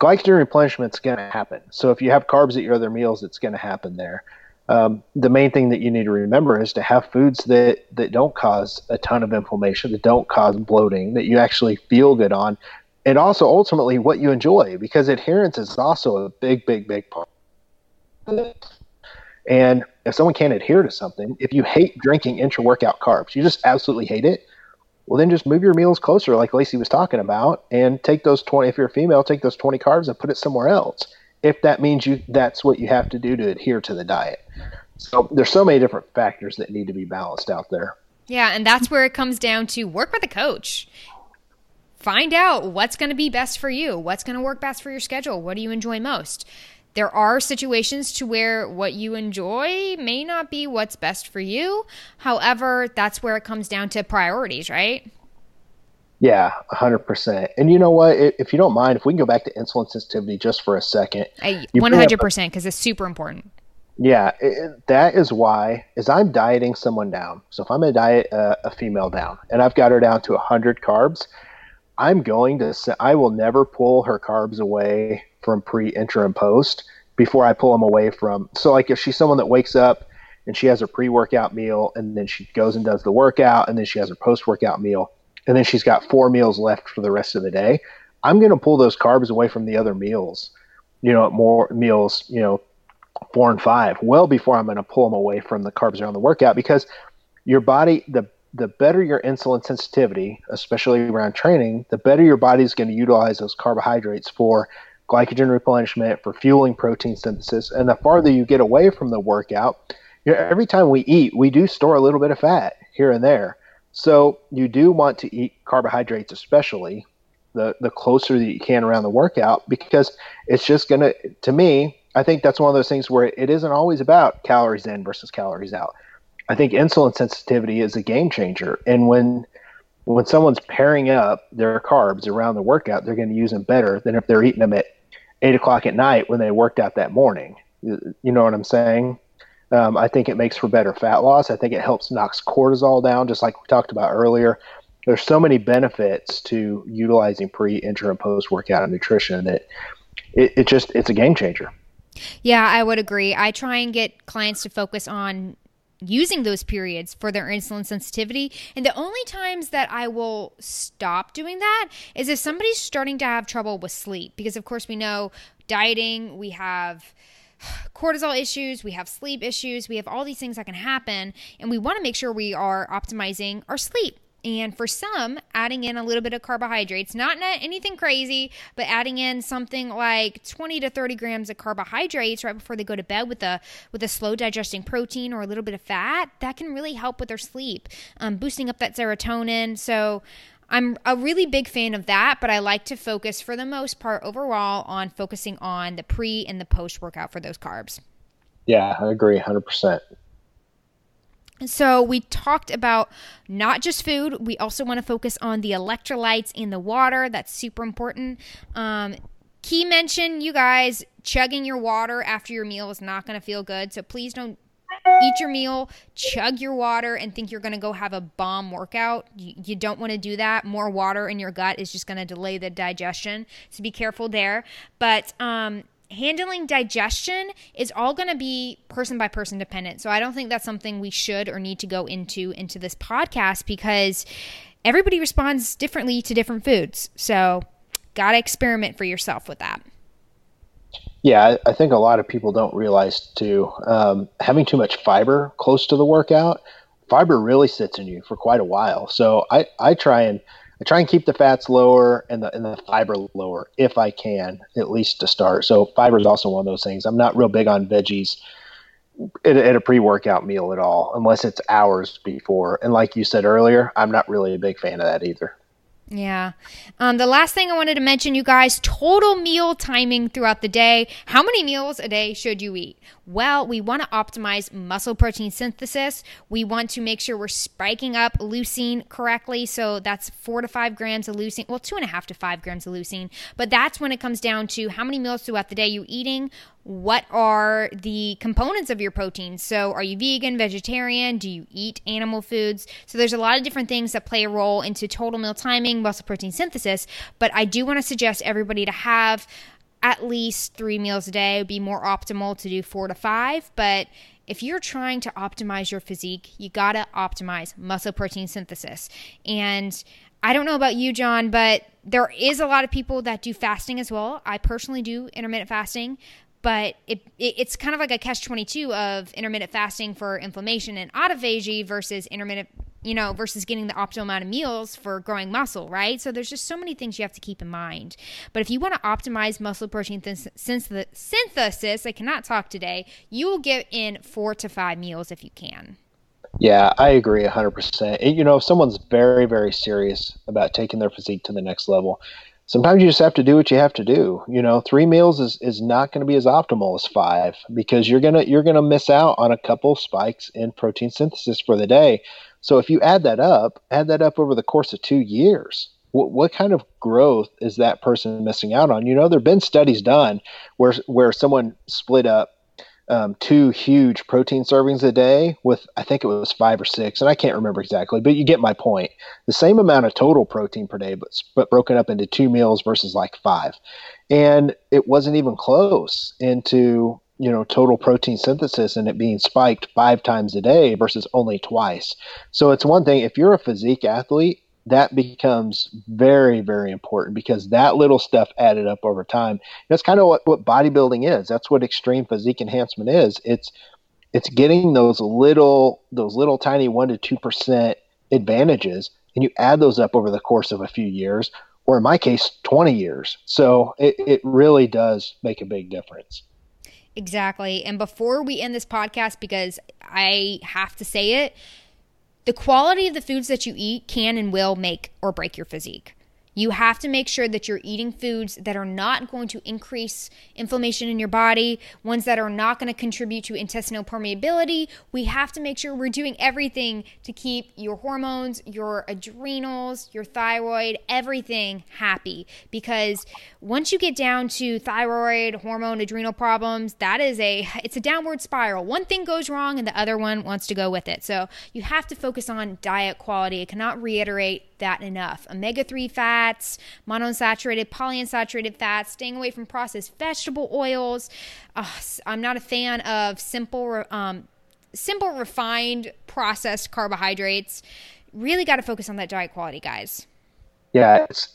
Glycogen replenishment's going to happen. So if you have carbs at your other meals, it's going to happen there. The main thing that you need to remember is to have foods that don't cause a ton of inflammation, that don't cause bloating, that you actually feel good on, and also ultimately what you enjoy, because adherence is also a big, big, big part of it. And if someone can't adhere to something, if you hate drinking intra-workout carbs, you just absolutely hate it, well, then just move your meals closer, like Lacey was talking about, and take those 20, if you're a female, take those 20 carbs and put it somewhere else, if that means you, that's what you have to do to adhere to the diet. So there's so many different factors that need to be balanced out there. Yeah, and that's where it comes down to work with a coach. Find out what's going to be best for you, what's going to work best for your schedule, what do you enjoy most. There are situations to where what you enjoy may not be what's best for you. However, that's where it comes down to priorities, right? Yeah, 100%. And you know what? If you don't mind, if we can go back to insulin sensitivity just for a second. 100%, because it's super important. Yeah, that is why, as I'm dieting someone down, so if I'm going to diet a female down, and I've got her down to 100 carbs, I will never pull her carbs away from pre, intra, and post before I pull them away from. So like if she's someone that wakes up and she has her pre-workout meal and then she goes and does the workout and then she has her post-workout meal and then she's got 4 meals left for the rest of the day, I'm going to pull those carbs away from the other meals, more meals, 4 and 5, well before I'm going to pull them away from the carbs around the workout, because your body, the better your insulin sensitivity, especially around training, the better your body's going to utilize those carbohydrates for glycogen replenishment, for fueling protein synthesis. And the farther you get away from the workout, every time we eat, we do store a little bit of fat here and there. So you do want to eat carbohydrates, especially the closer that you can around the workout, because it's just going to me, I think that's one of those things where it isn't always about calories in versus calories out. I think insulin sensitivity is a game changer. And when someone's pairing up their carbs around the workout, they're going to use them better than if they're eating them at 8 o'clock at night when they worked out that morning. You know what I'm saying? I think it makes for better fat loss. I think it helps knocks cortisol down, just like we talked about earlier. There's so many benefits to utilizing pre, inter, and post-workout and nutrition that it's a game changer. Yeah, I would agree. I try and get clients to focus on using those periods for their insulin sensitivity. And the only times that I will stop doing that is if somebody's starting to have trouble with sleep, because of course we know dieting, we have cortisol issues, we have sleep issues, we have all these things that can happen, and we want to make sure we are optimizing our sleep. And for some, adding in a little bit of carbohydrates, not anything crazy, but adding in something like 20 to 30 grams of carbohydrates right before they go to bed with a slow digesting protein or a little bit of fat, that can really help with their sleep, boosting up that serotonin. So I'm a really big fan of that, but I like to focus for the most part overall on focusing on the pre and the post workout for those carbs. Yeah, I agree 100%. So we talked about not just food. We also want to focus on the electrolytes and the water. That's super important. Key mention, you guys, chugging your water after your meal is not going to feel good. So please don't eat your meal, chug your water, and think you're going to go have a bomb workout. You don't want to do that. More water in your gut is just going to delay the digestion. So be careful there. But handling digestion is all going to be person by person dependent. So I don't think that's something we should or need to go into this podcast, because everybody responds differently to different foods. So got to experiment for yourself with that. Yeah, I think a lot of people don't realize too, having too much fiber close to the workout, fiber really sits in you for quite a while. So I try and keep the fats lower and the fiber lower if I can, at least to start. So fiber is also one of those things. I'm not real big on veggies at a pre-workout meal at all, unless it's hours before. And like you said earlier, I'm not really a big fan of that either. Yeah. The last thing I wanted to mention, you guys, total meal timing throughout the day. How many meals a day should you eat? Well, we want to optimize muscle protein synthesis. We want to make sure we're spiking up leucine correctly. So that's 4 to 5 grams of leucine. Well, 2.5 to 5 grams of leucine. But that's when it comes down to how many meals throughout the day you're eating. What are the components of your protein? So are you vegan, vegetarian? Do you eat animal foods? So there's a lot of different things that play a role into total meal timing, muscle protein synthesis. But I do want to suggest everybody to have at least 3 meals a day. It would be more optimal to do 4 to 5. But if you're trying to optimize your physique, you got to optimize muscle protein synthesis. And I don't know about you, John, but there is a lot of people that do fasting as well. I personally do intermittent fasting. But it's kind of like a catch-22 of intermittent fasting for inflammation and autophagy versus intermittent you know, versus getting the optimal amount of meals for growing muscle, right? So there's just so many things you have to keep in mind. But if you want to optimize muscle protein synthesis, I cannot talk today, you will get in 4 to 5 meals if you can. Yeah, I agree 100%. You know, if someone's very, very serious about taking their physique to the next level, sometimes you just have to do what you have to do. You know, 3 meals is not going to be as optimal as 5, because you're going to miss out on a couple spikes in protein synthesis for the day. So if you add that up over the course of 2 years, what kind of growth is that person missing out on? You know, there have been studies done where someone split up 2 huge protein servings a day with, I think it was 5 or 6, and I can't remember exactly, but you get my point. The same amount of total protein per day, but broken up into 2 meals versus like 5. And it wasn't even close into, you know, total protein synthesis and it being spiked 5 times a day versus only twice. So it's one thing, if you're a physique athlete, that becomes very, very important, because that little stuff added up over time. That's kind of what bodybuilding is. That's what extreme physique enhancement is. It's getting those little tiny 1 to 2% advantages, and you add those up over the course of a few years, or in my case, 20 years. So it really does make a big difference. Exactly. And before we end this podcast, because I have to say it, the quality of the foods that you eat can and will make or break your physique. You have to make sure that you're eating foods that are not going to increase inflammation in your body, ones that are not going to contribute to intestinal permeability. We have to make sure we're doing everything to keep your hormones, your adrenals, your thyroid, everything happy. Because once you get down to thyroid, hormone, adrenal problems, it's a downward spiral. One thing goes wrong and the other one wants to go with it. So you have to focus on diet quality. I cannot reiterate that enough. Omega-3 fats, monounsaturated, polyunsaturated fats, staying away from processed vegetable oils. I'm not a fan of simple refined processed carbohydrates. Really got to focus on that diet quality, guys. Yeah, it's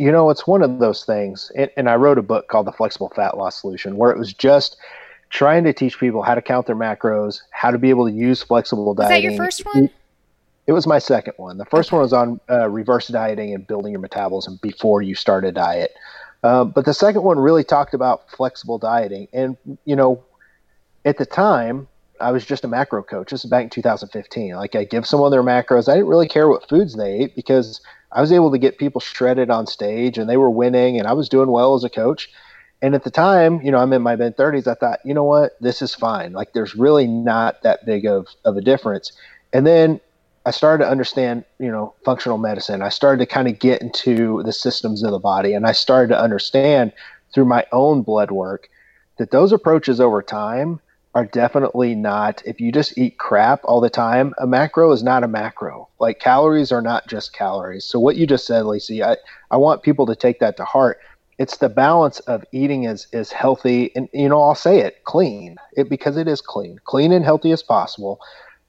one of those things. And I wrote a book called The Flexible Fat Loss Solution, where it was just trying to teach people how to count their macros, how to be able to use flexible dieting. Is that your first one? It was my second one. The first one was on reverse dieting and building your metabolism before you start a diet. But the second one really talked about flexible dieting. And, you know, at the time, I was just a macro coach. This is back in 2015. Like, I give someone their macros. I didn't really care what foods they ate, because I was able to get people shredded on stage and they were winning and I was doing well as a coach. And at the time, you know, I'm in my mid-30s. I thought, you know what, this is fine. Like, there's really not that big of a difference. And then I started to understand, you know, functional medicine. I started to kind of get into the systems of the body, and I started to understand through my own blood work that those approaches over time are definitely not, if you just eat crap all the time, a macro is not a macro. Like, calories are not just calories. So what you just said, Lacey, I want people to take that to heart. It's the balance of eating is healthy, and, you know, I'll say it, clean, because it is clean and healthy as possible,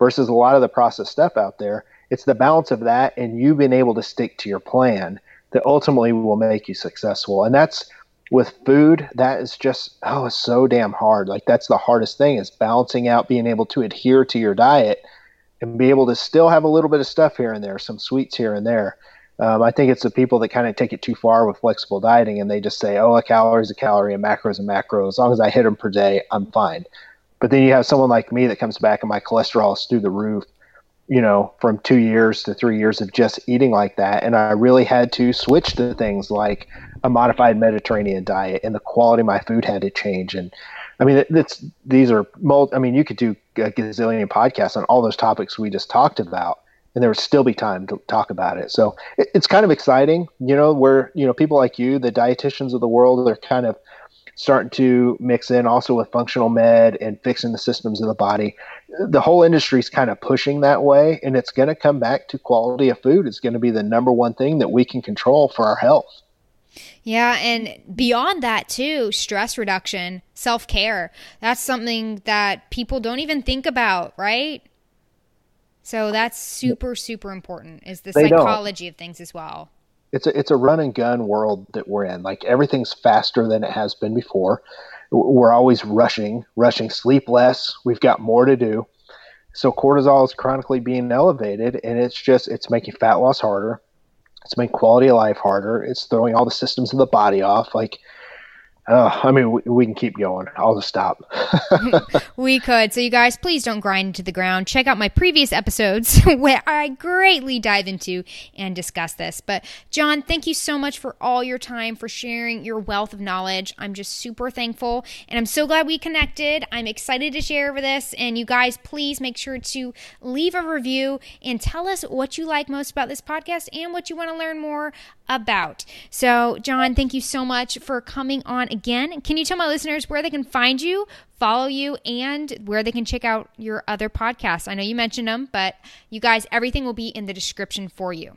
versus a lot of the processed stuff out there. It's the balance of that and you being able to stick to your plan that ultimately will make you successful. And that's with food, that is just, it's so damn hard. Like, that's the hardest thing, is balancing out, being able to adhere to your diet and be able to still have a little bit of stuff here and there, some sweets here and there. I think it's the people that kind of take it too far with flexible dieting, and they just say, a calorie is a calorie, a macro is a macro. As long as I hit them per day, I'm fine. But then you have someone like me that comes back and my cholesterol is through the roof, you know, from 2 years to 3 years of just eating like that. And I really had to switch to things like a modified Mediterranean diet, and the quality of my food had to change. And I mean, you could do a gazillion podcasts on all those topics we just talked about, and there would still be time to talk about it. So it's kind of exciting, you know, where, you know, people like you, the dietitians of the world, they're kind of starting to mix in also with functional med and fixing the systems of the body. The whole industry is kind of pushing that way, and it's going to come back to quality of food. It's going to be the number one thing that we can control for our health. Yeah, and beyond that too, stress reduction, self-care. That's something that people don't even think about, right? So that's super, super important, is the psychology of things as well. It's a run and gun world that we're in. Like, everything's faster than it has been before. We're always rushing, sleep less. We've got more to do. So cortisol is chronically being elevated, and it's making fat loss harder. It's making quality of life harder. It's throwing all the systems of the body off. Like, I mean, we can keep going. I'll just stop. We could. So you guys, please don't grind into the ground. Check out my previous episodes where I greatly dive into and discuss this. But John, thank you so much for all your time, for sharing your wealth of knowledge. I'm just super thankful, and I'm so glad we connected. I'm excited to share over this. And you guys, please make sure to leave a review and tell us what you like most about this podcast and what you want to learn more about. So John, thank you so much for coming on again. Can you tell my listeners where they can find you, follow you, and where they can check out your other podcasts? I know you mentioned them, but you guys, everything will be in the description for you.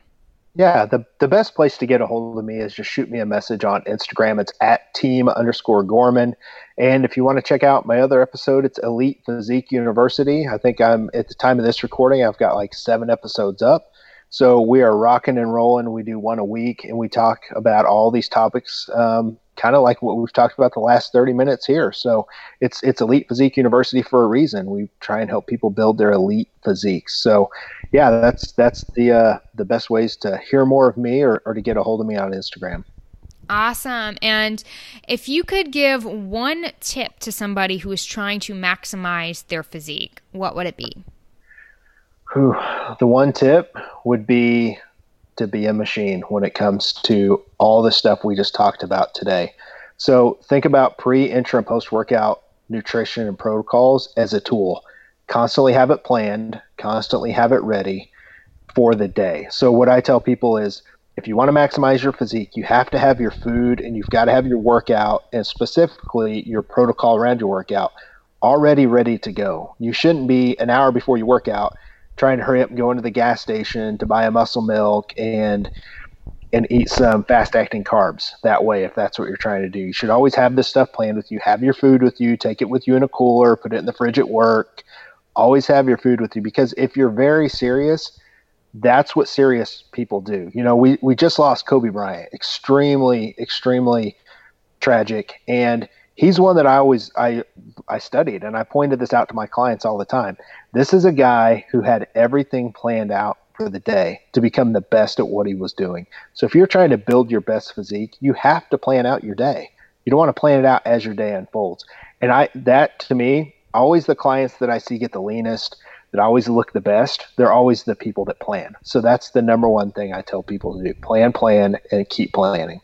Yeah, the best place to get a hold of me is just shoot me a message on Instagram. It's @team_Gorman. And if you want to check out my other episode, it's Elite Physique University. I think I'm at the time of this recording, I've got like 7 episodes up. So we are rocking and rolling. We do one a week, and we talk about all these topics, kind of like what we've talked about the last 30 minutes here. So it's Elite Physique University for a reason. We try and help people build their elite physiques. So yeah, that's the best ways to hear more of me or to get a hold of me on Instagram. Awesome. And if you could give one tip to somebody who is trying to maximize their physique, what would it be? The one tip would be to be a machine when it comes to all the stuff we just talked about today. So think about pre, intra, and post-workout nutrition and protocols as a tool. Constantly have it planned, constantly have it ready for the day. So what I tell people is, if you want to maximize your physique, you have to have your food and you've got to have your workout, and specifically your protocol around your workout, already ready to go. You shouldn't be an hour before you work out trying to hurry up and go into the gas station to buy a Muscle Milk and eat some fast-acting carbs that way, if that's what you're trying to do. You should always have this stuff planned with you. Have your food with you. Take it with you in a cooler. Put it in the fridge at work. Always have your food with you, because if you're very serious, that's what serious people do. You know, we just lost Kobe Bryant. Extremely, extremely tragic. And he's one that I studied, and I pointed this out to my clients all the time. This is a guy who had everything planned out for the day to become the best at what he was doing. So if you're trying to build your best physique, you have to plan out your day. You don't want to plan it out as your day unfolds. And that, to me, always the clients that I see get the leanest, that always look the best, they're always the people that plan. So that's the number one thing I tell people to do. Plan, and keep planning.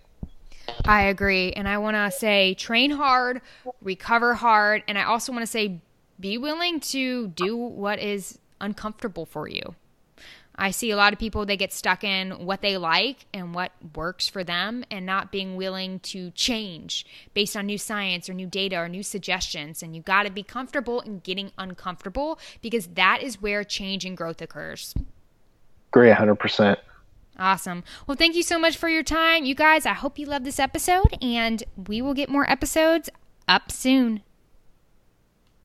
I agree. And I want to say train hard, recover hard. And I also want to say be willing to do what is uncomfortable for you. I see a lot of people, they get stuck in what they like and what works for them, and not being willing to change based on new science or new data or new suggestions. And you got to be comfortable in getting uncomfortable, because that is where change and growth occurs. Agree 100%. Awesome. Well, thank you so much for your time. You guys, I hope you love this episode, and we will get more episodes up soon.